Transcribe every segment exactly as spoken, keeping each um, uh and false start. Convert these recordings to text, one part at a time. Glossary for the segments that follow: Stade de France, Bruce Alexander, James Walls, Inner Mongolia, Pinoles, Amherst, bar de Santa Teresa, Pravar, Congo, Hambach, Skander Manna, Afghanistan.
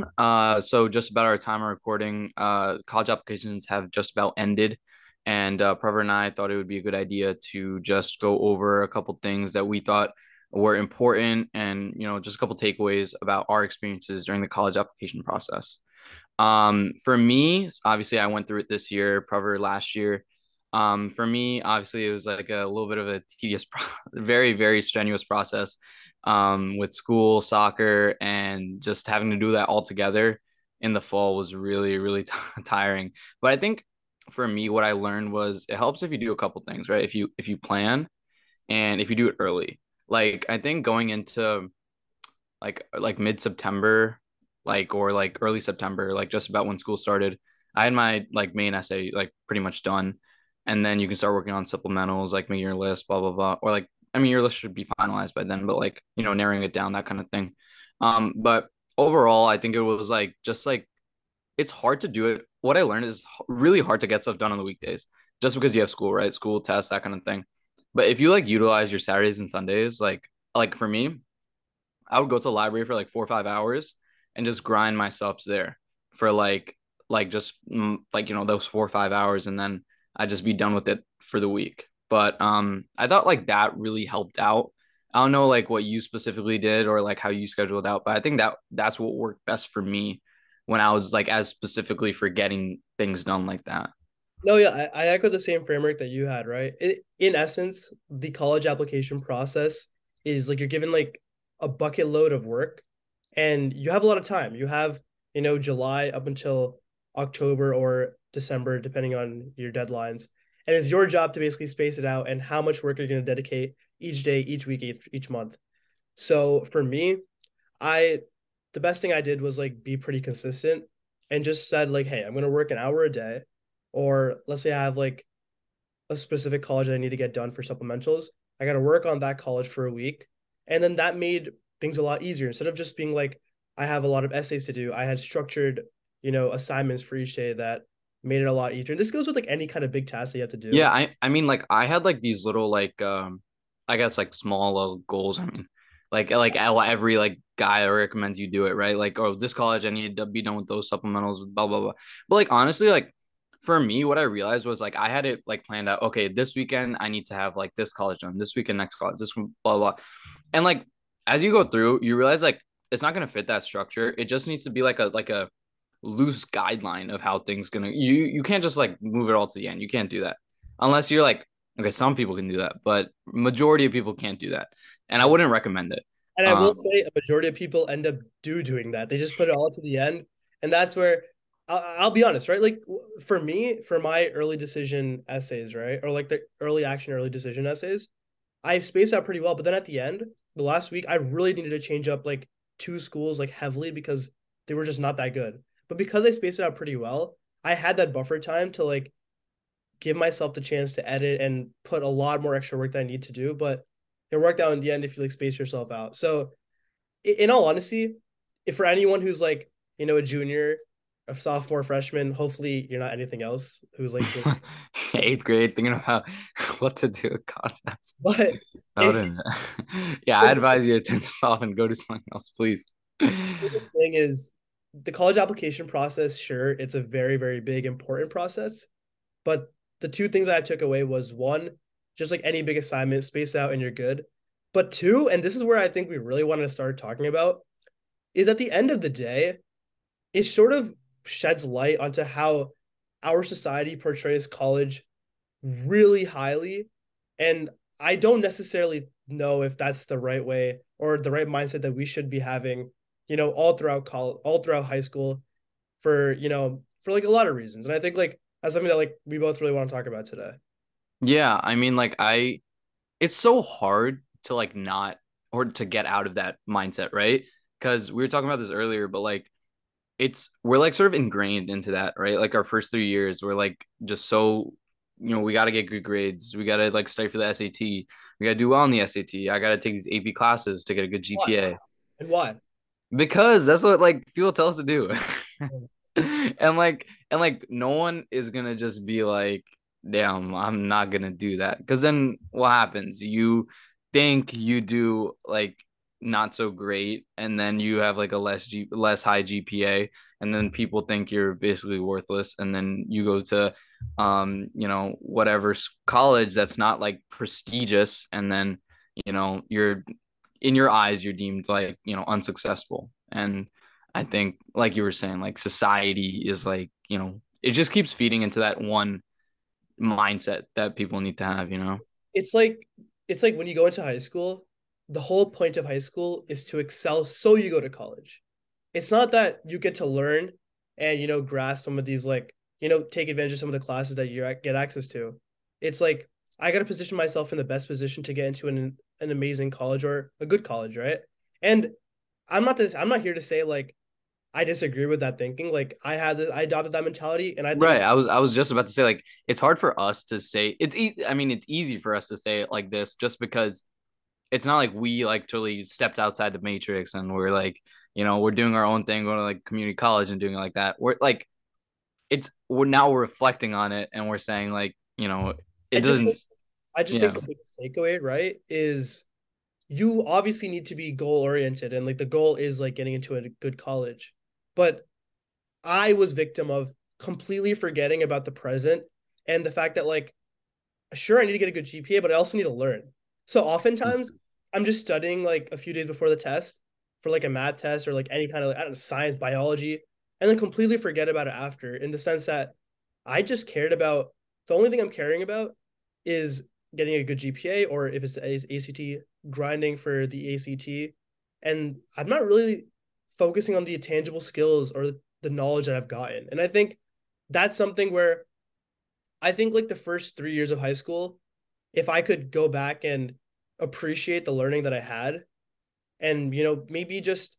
everyone. Uh, so just about our time of recording, uh, college applications have just about ended. And uh, Pravar and I thought it would be a good idea to just go over a couple things that we thought were important and, you know, just a couple takeaways about our experiences during the college application process. Um, for me, obviously, I went through it this year, Pravar last year. Um, for me, obviously, it was like a little bit of a tedious, pro- very, very strenuous process um, with school, soccer, and just having to do that all together in the fall was really, really t- tiring. But I think for me, what I learned was it helps if you do a couple things, right? If you if you plan and if you do it early. Like, I think going into like like mid-September, like or like early September, like just about when school started, I had my like main essay like pretty much done. And then you can start working on supplementals, like make your list, blah, blah, blah. Or like, I mean, your list should be finalized by then, but like, you know, narrowing it down, that kind of thing. Um, but overall, I think it was like, just like, it's hard to do it. What I learned is really hard to get stuff done on the weekdays just because you have school, right? School, tests, that kind of thing. But if you like utilize your Saturdays and Sundays, like, like for me, I would go to the library for like four or five hours and just grind my subs there for like, like just like, you know, those four or five hours. And then I'd just be done with it for the week. But um, I thought like that really helped out. I don't know like what you specifically did or like how you scheduled out, but I think that that's what worked best for me when I was like as specifically for getting things done like that. No, yeah, I, I echo the same framework that you had, right? It, in essence, the college application process is like you're given like a bucket load of work and you have a lot of time. You have, you know, July up until October or December, depending on your deadlines. And it's your job to basically space it out and how much work you're going to dedicate each day, each week, each, each month. So for me, I the best thing I did was like be pretty consistent and just said like, hey, I'm going to work an hour a day. Or let's say I have like a specific college that I need to get done for supplementals. I got to work on that college for a week. And then that made things a lot easier. Instead of just being like, I have a lot of essays to do, I had structured, you know, assignments for each day that made it a lot easier. And this goes with like any kind of big task that you have to do. Yeah, I, I mean, like I had like these little like, um, I guess like small little goals. I mean, like like every like guy recommends you do it, right? Like, oh, this college, I need to be done with those supplementals, blah, blah, blah. But like, honestly, like for me, what I realized was like, I had it like planned out, okay, this weekend, I need to have like this college done, this weekend, next college, this one, blah, blah. And like, as you go through, you realize like, it's not going to fit that structure. It just needs to be like a, like a, loose guideline of how things gonna you you can't just like move it all to the end. You can't do that unless you're like, okay, some people can do that, but majority of people can't do that, and I wouldn't recommend it. And I um, will say a majority of people end up do doing that. They just put it all to the end, and that's where I'll, I'll be honest, right? Like for me, for my early decision essays, right, or like the early action, early decision essays, I spaced out pretty well. But then at the end, the last week, I really needed to change up like two schools like heavily because they were just not that good. But because I spaced it out pretty well, I had that buffer time to like give myself the chance to edit and put a lot more extra work that I need to do. But it worked out in the end if you like space yourself out. So in all honesty, if for anyone who's like, you know, a junior, a sophomore, freshman, hopefully you're not anything else who's like eighth grade thinking about what to do with college. But if, yeah, I advise you to turn this off and go do something else, please. The thing is, the college application process, sure, it's a very, very big, important process. But the two things I took away was one, just like any big assignment, space out and you're good. But two, and this is where I think we really want to start talking about, is at the end of the day, it sort of sheds light onto how our society portrays college really highly. And I don't necessarily know if that's the right way or the right mindset that we should be having, you know, all throughout college, all throughout high school for, you know, for like a lot of reasons. And I think like that's something that like we both really want to talk about today. Yeah. I mean, like I, it's so hard to like not, or to get out of that mindset, right? Because we were talking about this earlier, but like it's, we're like sort of ingrained into that, right? Like our first three years, we're like just so, you know, we got to get good grades. We got to like study for the S A T. We got to do well on the S A T. I got to take these A P classes to get a good G P A. And why? Because that's what like people tell us to do. and like and like no one is gonna just be like, damn, I'm not gonna do that. Because then what happens? You think you do like not so great, and then you have like a less G- less high G P A, and then people think you're basically worthless, and then you go to um you know whatever college that's not like prestigious, and then you know you're in your eyes you're deemed like you know unsuccessful. And I think like you were saying, like society is like you know it just keeps feeding into that one mindset that people need to have. you know it's like it's like when you go into high school, the whole point of high school is to excel so you go to college. It's not that you get to learn and, you know, grasp some of these, like, you know, take advantage of some of the classes that you get access to. It's like, I got to position myself in the best position to get into an an amazing college or a good college, right? And I'm not this, I'm not here to say, like, I disagree with that thinking. Like, I had this, I adopted that mentality, and I think- right. I was I was just about to say, like, it's hard for us to say it's easy. I mean, it's easy for us to say it like this, just because it's not like we like totally stepped outside the matrix and we're like, you know, we're doing our own thing, going to like community college and doing it like that. We're like, it's we're now we're reflecting on it and we're saying, like, you know, it I doesn't. Think, I just think know. The biggest takeaway, right, is you obviously need to be goal oriented, and like the goal is like getting into a good college. But I was victim of completely forgetting about the present and the fact that, like, sure, I need to get a good G P A, but I also need to learn. So oftentimes I'm just studying like a few days before the test for like a math test or like any kind of, like, I don't know, science, biology, and then completely forget about it after, in the sense that I just cared about, the only thing I'm caring about is getting a good G P A, or if it's A C T, grinding for the A C T. And I'm not really focusing on the tangible skills or the knowledge that I've gotten. And I think that's something where I think like the first three years of high school, if I could go back and appreciate the learning that I had, and, you know, maybe just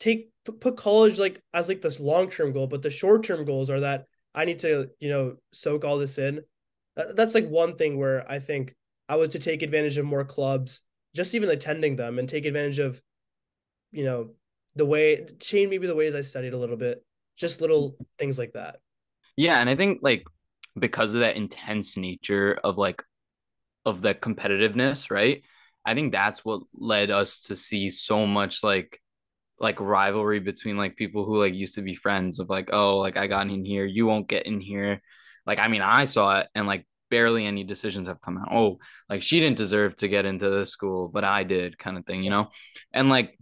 take, put college like as like this long-term goal, but the short-term goals are that I need to, you know, soak all this in. That's like one thing where I think I was to take advantage of more clubs, just even attending them, and take advantage of, you know, the way, change maybe the ways I studied a little bit, just little things like that. Yeah. And I think like, because of that intense nature of like, of the competitiveness, right? I think that's what led us to see so much like like rivalry between like people who like used to be friends, of like, oh, like I got in here, you won't get in here. Like, I mean, I saw it, and like barely any decisions have come out. Oh, like she didn't deserve to get into this school, but I did, kind of thing, you know? And like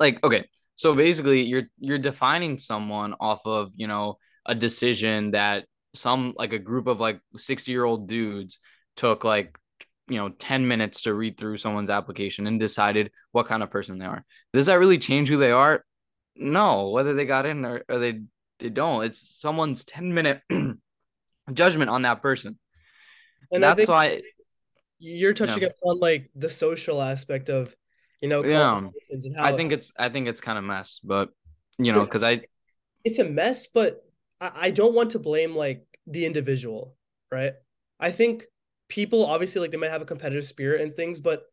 like okay, so basically you're you're defining someone off of, you know, a decision that some like a group of like sixty-year-old dudes took like, you know, ten minutes to read through someone's application and decided what kind of person they are. Does that really change who they are? No, whether they got in or, or they, they don't. It's someone's ten minute judgment on that person. And that's why you're touching upon like the social aspect of, you know, yeah, and how I think it's, I think it's kind of mess, but you know, cause I, it's a mess, but I, I don't want to blame like the individual, right? I think people obviously like they might have a competitive spirit and things, but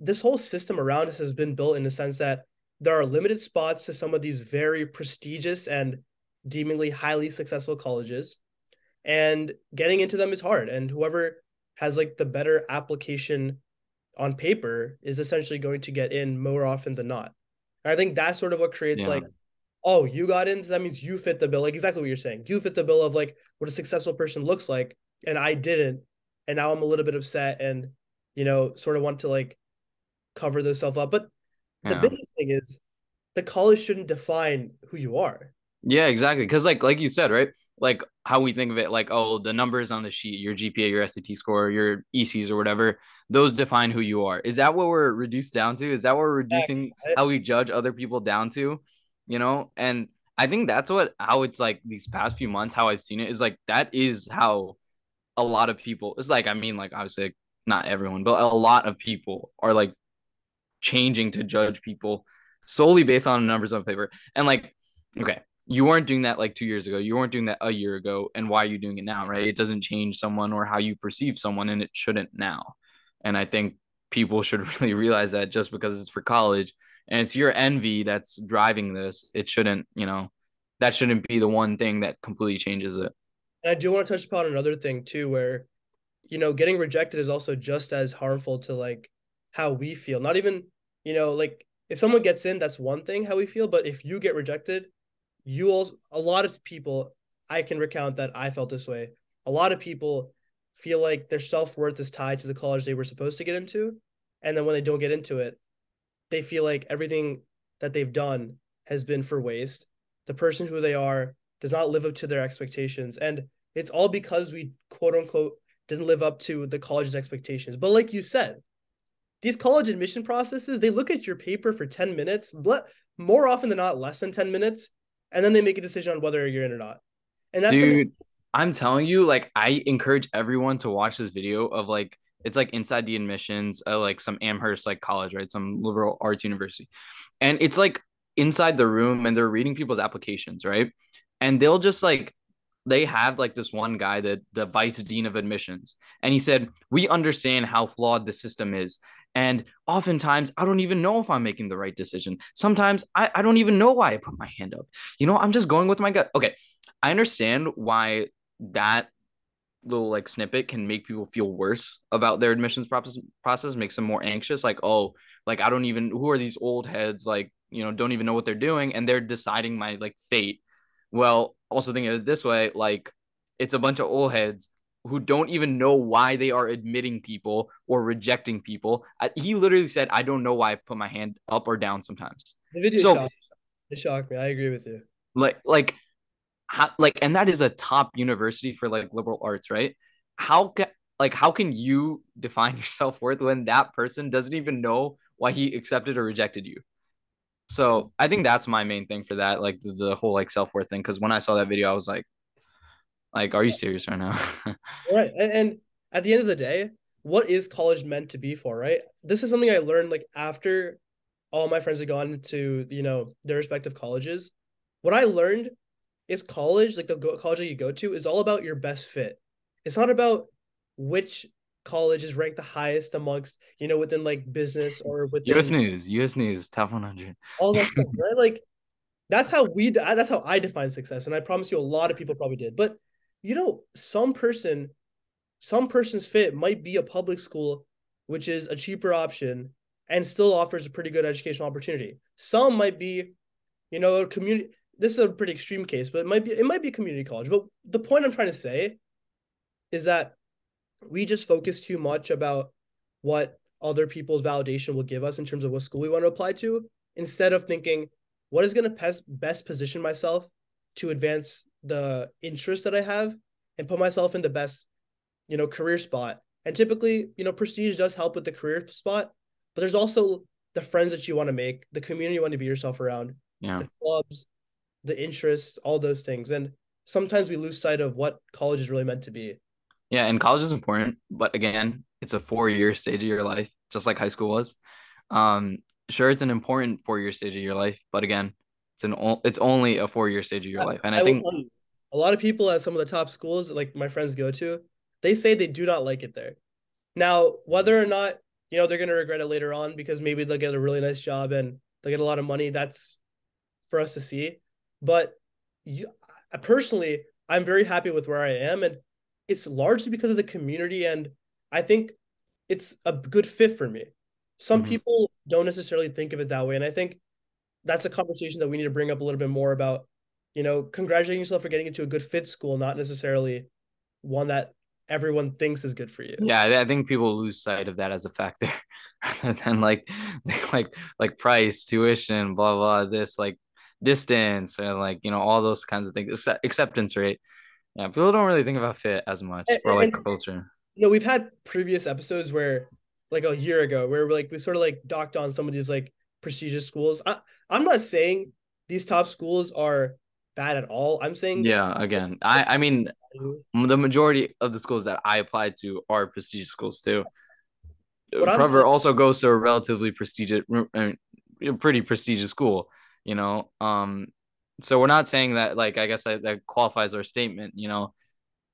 this whole system around us has been built in the sense that there are limited spots to some of these very prestigious and deemingly highly successful colleges, and getting into them is hard. And whoever has like the better application on paper is essentially going to get in more often than not. And I think that's sort of what creates, yeah, like, oh, you got in, so that means you fit the bill. Like exactly what you're saying. You fit the bill of like what a successful person looks like, and I didn't. And now I'm a little bit upset and, you know, sort of want to like cover this self up. But yeah, the biggest thing is the college shouldn't define who you are. Yeah, exactly. Because like like you said, right, like how we think of it, like, oh, the numbers on the sheet, your G P A, your S A T score, your E Cs or whatever, those define who you are. Is that what we're reduced down to? Is that what we're reducing, exactly, how we judge other people down to, you know? And I think that's what how it's like these past few months, how I've seen it is like that is how a lot of people, it's like, I mean, like obviously not everyone, but a lot of people are like changing to judge people solely based on numbers on paper. And like, okay, you weren't doing that like two years ago. You weren't doing that a year ago. And why are you doing it now, right? It doesn't change someone or how you perceive someone, and it shouldn't now. And I think people should really realize that just because it's for college and it's your envy that's driving this, it shouldn't, you know, that shouldn't be the one thing that completely changes it. And I do want to touch upon another thing too, where, you know, getting rejected is also just as harmful to like how we feel, not even you know, like if someone gets in, that's one thing how we feel. But if you get rejected, you also, a lot of people, I can recount that I felt this way. A lot of people feel like their self-worth is tied to the college they were supposed to get into. And then when they don't get into it, they feel like everything that they've done has been for waste. The person who they are does not live up to their expectations. And it's all because we, quote unquote, didn't live up to the college's expectations. But like you said, these college admission processes, they look at your paper for ten minutes, more often than not, less than ten minutes, and then they make a decision on whether you're in or not. And that's Dude, something- I'm telling you, like, I encourage everyone to watch this video of, like, it's like inside the admissions, uh, like some Amherst, like college, right? Some liberal arts university. And it's like inside the room and they're reading people's applications, right? And they'll just like, they have like this one guy, that the vice dean of admissions. And he said, we understand how flawed the system is. And oftentimes I don't even know if I'm making the right decision. Sometimes I, I don't even know why I put my hand up. You know, I'm just going with my gut. Okay. I understand why that little like snippet can make people feel worse about their admissions process, process makes them more anxious. Like, oh, like, I don't even, who are these old heads? Like, you know, don't even know what they're doing. And they're deciding my like fate. Well, also thinking of it this way, like it's a bunch of old heads who don't even know why they are admitting people or rejecting people. I, he literally said, I don't know why I put my hand up or down sometimes. The video so, shocked. It shocked me. I agree with you. Like, like, How, like, and that is a top university for like liberal arts, right? How can, like, how can you define your self-worth when that person doesn't even know why he accepted or rejected you? So I think that's my main thing for that. Like the, the whole like self-worth thing. Cause when I saw that video, I was like, like, are you serious right now? Right. And, and at the end of the day, what is college meant to be for? Right. This is something I learned, like after all my friends had gone to, you know, their respective colleges, what I learned is college, like the go- college that you go to, is all about your best fit. It's not about which college is ranked the highest amongst, you know, within like business or within U S News, U S News, top one hundred. All that stuff, right? Like, that's how we, that's how I define success. And I promise you a lot of people probably did. But, you know, some person, some person's fit might be a public school, which is a cheaper option and still offers a pretty good educational opportunity. Some might be, you know, a community. This is a pretty extreme case, but it might be it might be community college. But the point I'm trying to say is that we just focus too much about what other people's validation will give us in terms of what school we want to apply to, instead of thinking, what is going to best position myself to advance the interests that I have and put myself in the best, you know, career spot. And typically, you know, prestige does help with the career spot, but there's also the friends that you want to make, the community you want to be yourself around, yeah. The clubs, the interest, all those things. And sometimes we lose sight of what college is really meant to be. Yeah, and college is important, but again, it's a four-year stage of your life, just like high school was. Um, sure, it's an important four-year stage of your life, but again, it's an o- it's only a four-year stage of your I, life. And I, I think you, a lot of people at some of the top schools, like my friends go to, they say they do not like it there. Now, whether or not, you know, they're going to regret it later on because maybe they'll get a really nice job and they'll get a lot of money, that's for us to see. But you, personally, I'm very happy with where I am. And it's largely because of the community. And I think it's a good fit for me. Some mm-hmm. people don't necessarily think of it that way. And I think that's a conversation that we need to bring up a little bit more about, you know, congratulating yourself for getting into a good fit school, not necessarily one that everyone thinks is good for you. Yeah, I think people lose sight of that as a factor. And then like, like, like price, tuition, blah, blah, this, like, distance and like, you know, all those kinds of things, acceptance rate. Yeah, people don't really think about fit as much and, or like and, culture. You know, we've had previous episodes where like a year ago where we're like, we sort of like docked on some of these like prestigious schools. I, I'm not saying these top schools are bad at all. I'm saying, yeah, again, I, I mean, the majority of the schools that I applied to are prestigious schools too. Pravar saying- also goes to a relatively prestigious, I mean, pretty prestigious school. You know, um, so we're not saying that, like, I guess I, that qualifies our statement, you know,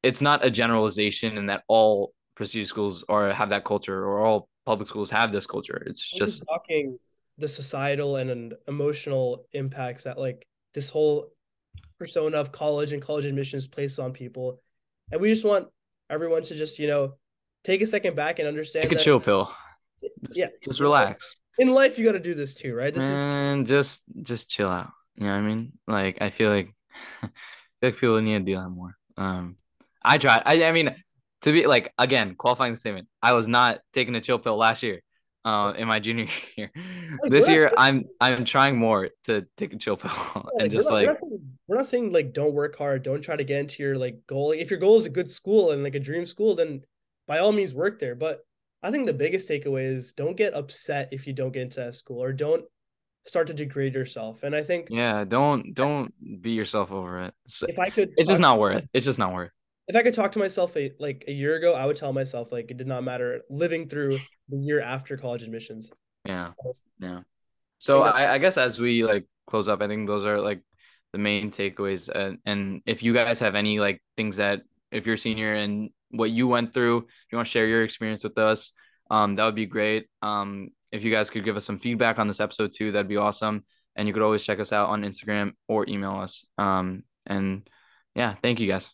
it's not a generalization and that all prestigious schools are have that culture or all public schools have this culture. It's I'm just talking the societal and, and emotional impacts that like this whole persona of college and college admissions places on people. And we just want everyone to just, you know, take a second back and understand. Take a that, chill pill. Just, yeah. Just relax. in life you got to do this too, right? This and is just just chill out. You know what I mean? Like I feel like I feel like people need to do that more. Um, I tried. I I mean, to be like again qualifying the statement. I was not taking a chill pill last year. Uh, in my junior year, like, this year not, I'm I'm trying more to take a chill pill yeah, and like, just we're not, like we're not, saying, we're not saying like don't work hard, don't try to get into your like goal. If your goal is a good school and like a dream school, then by all means work there. But I think the biggest takeaway is don't get upset if you don't get into that school or don't start to degrade yourself. And I think yeah, don't don't beat yourself over it. So if I could, it's just not worth it. It's just not worth it. If I could talk to myself a, like a year ago, I would tell myself like it did not matter living through the year after college admissions. Yeah. So, yeah. So I, I guess as we like close up, I think those are like the main takeaways. And, and if you guys have any like things that if you're a senior and what you went through, if you want to share your experience with us, um, that would be great. Um, if you guys could give us some feedback on this episode too, that'd be awesome. And you could always check us out on Instagram or email us. Um, and yeah, thank you guys.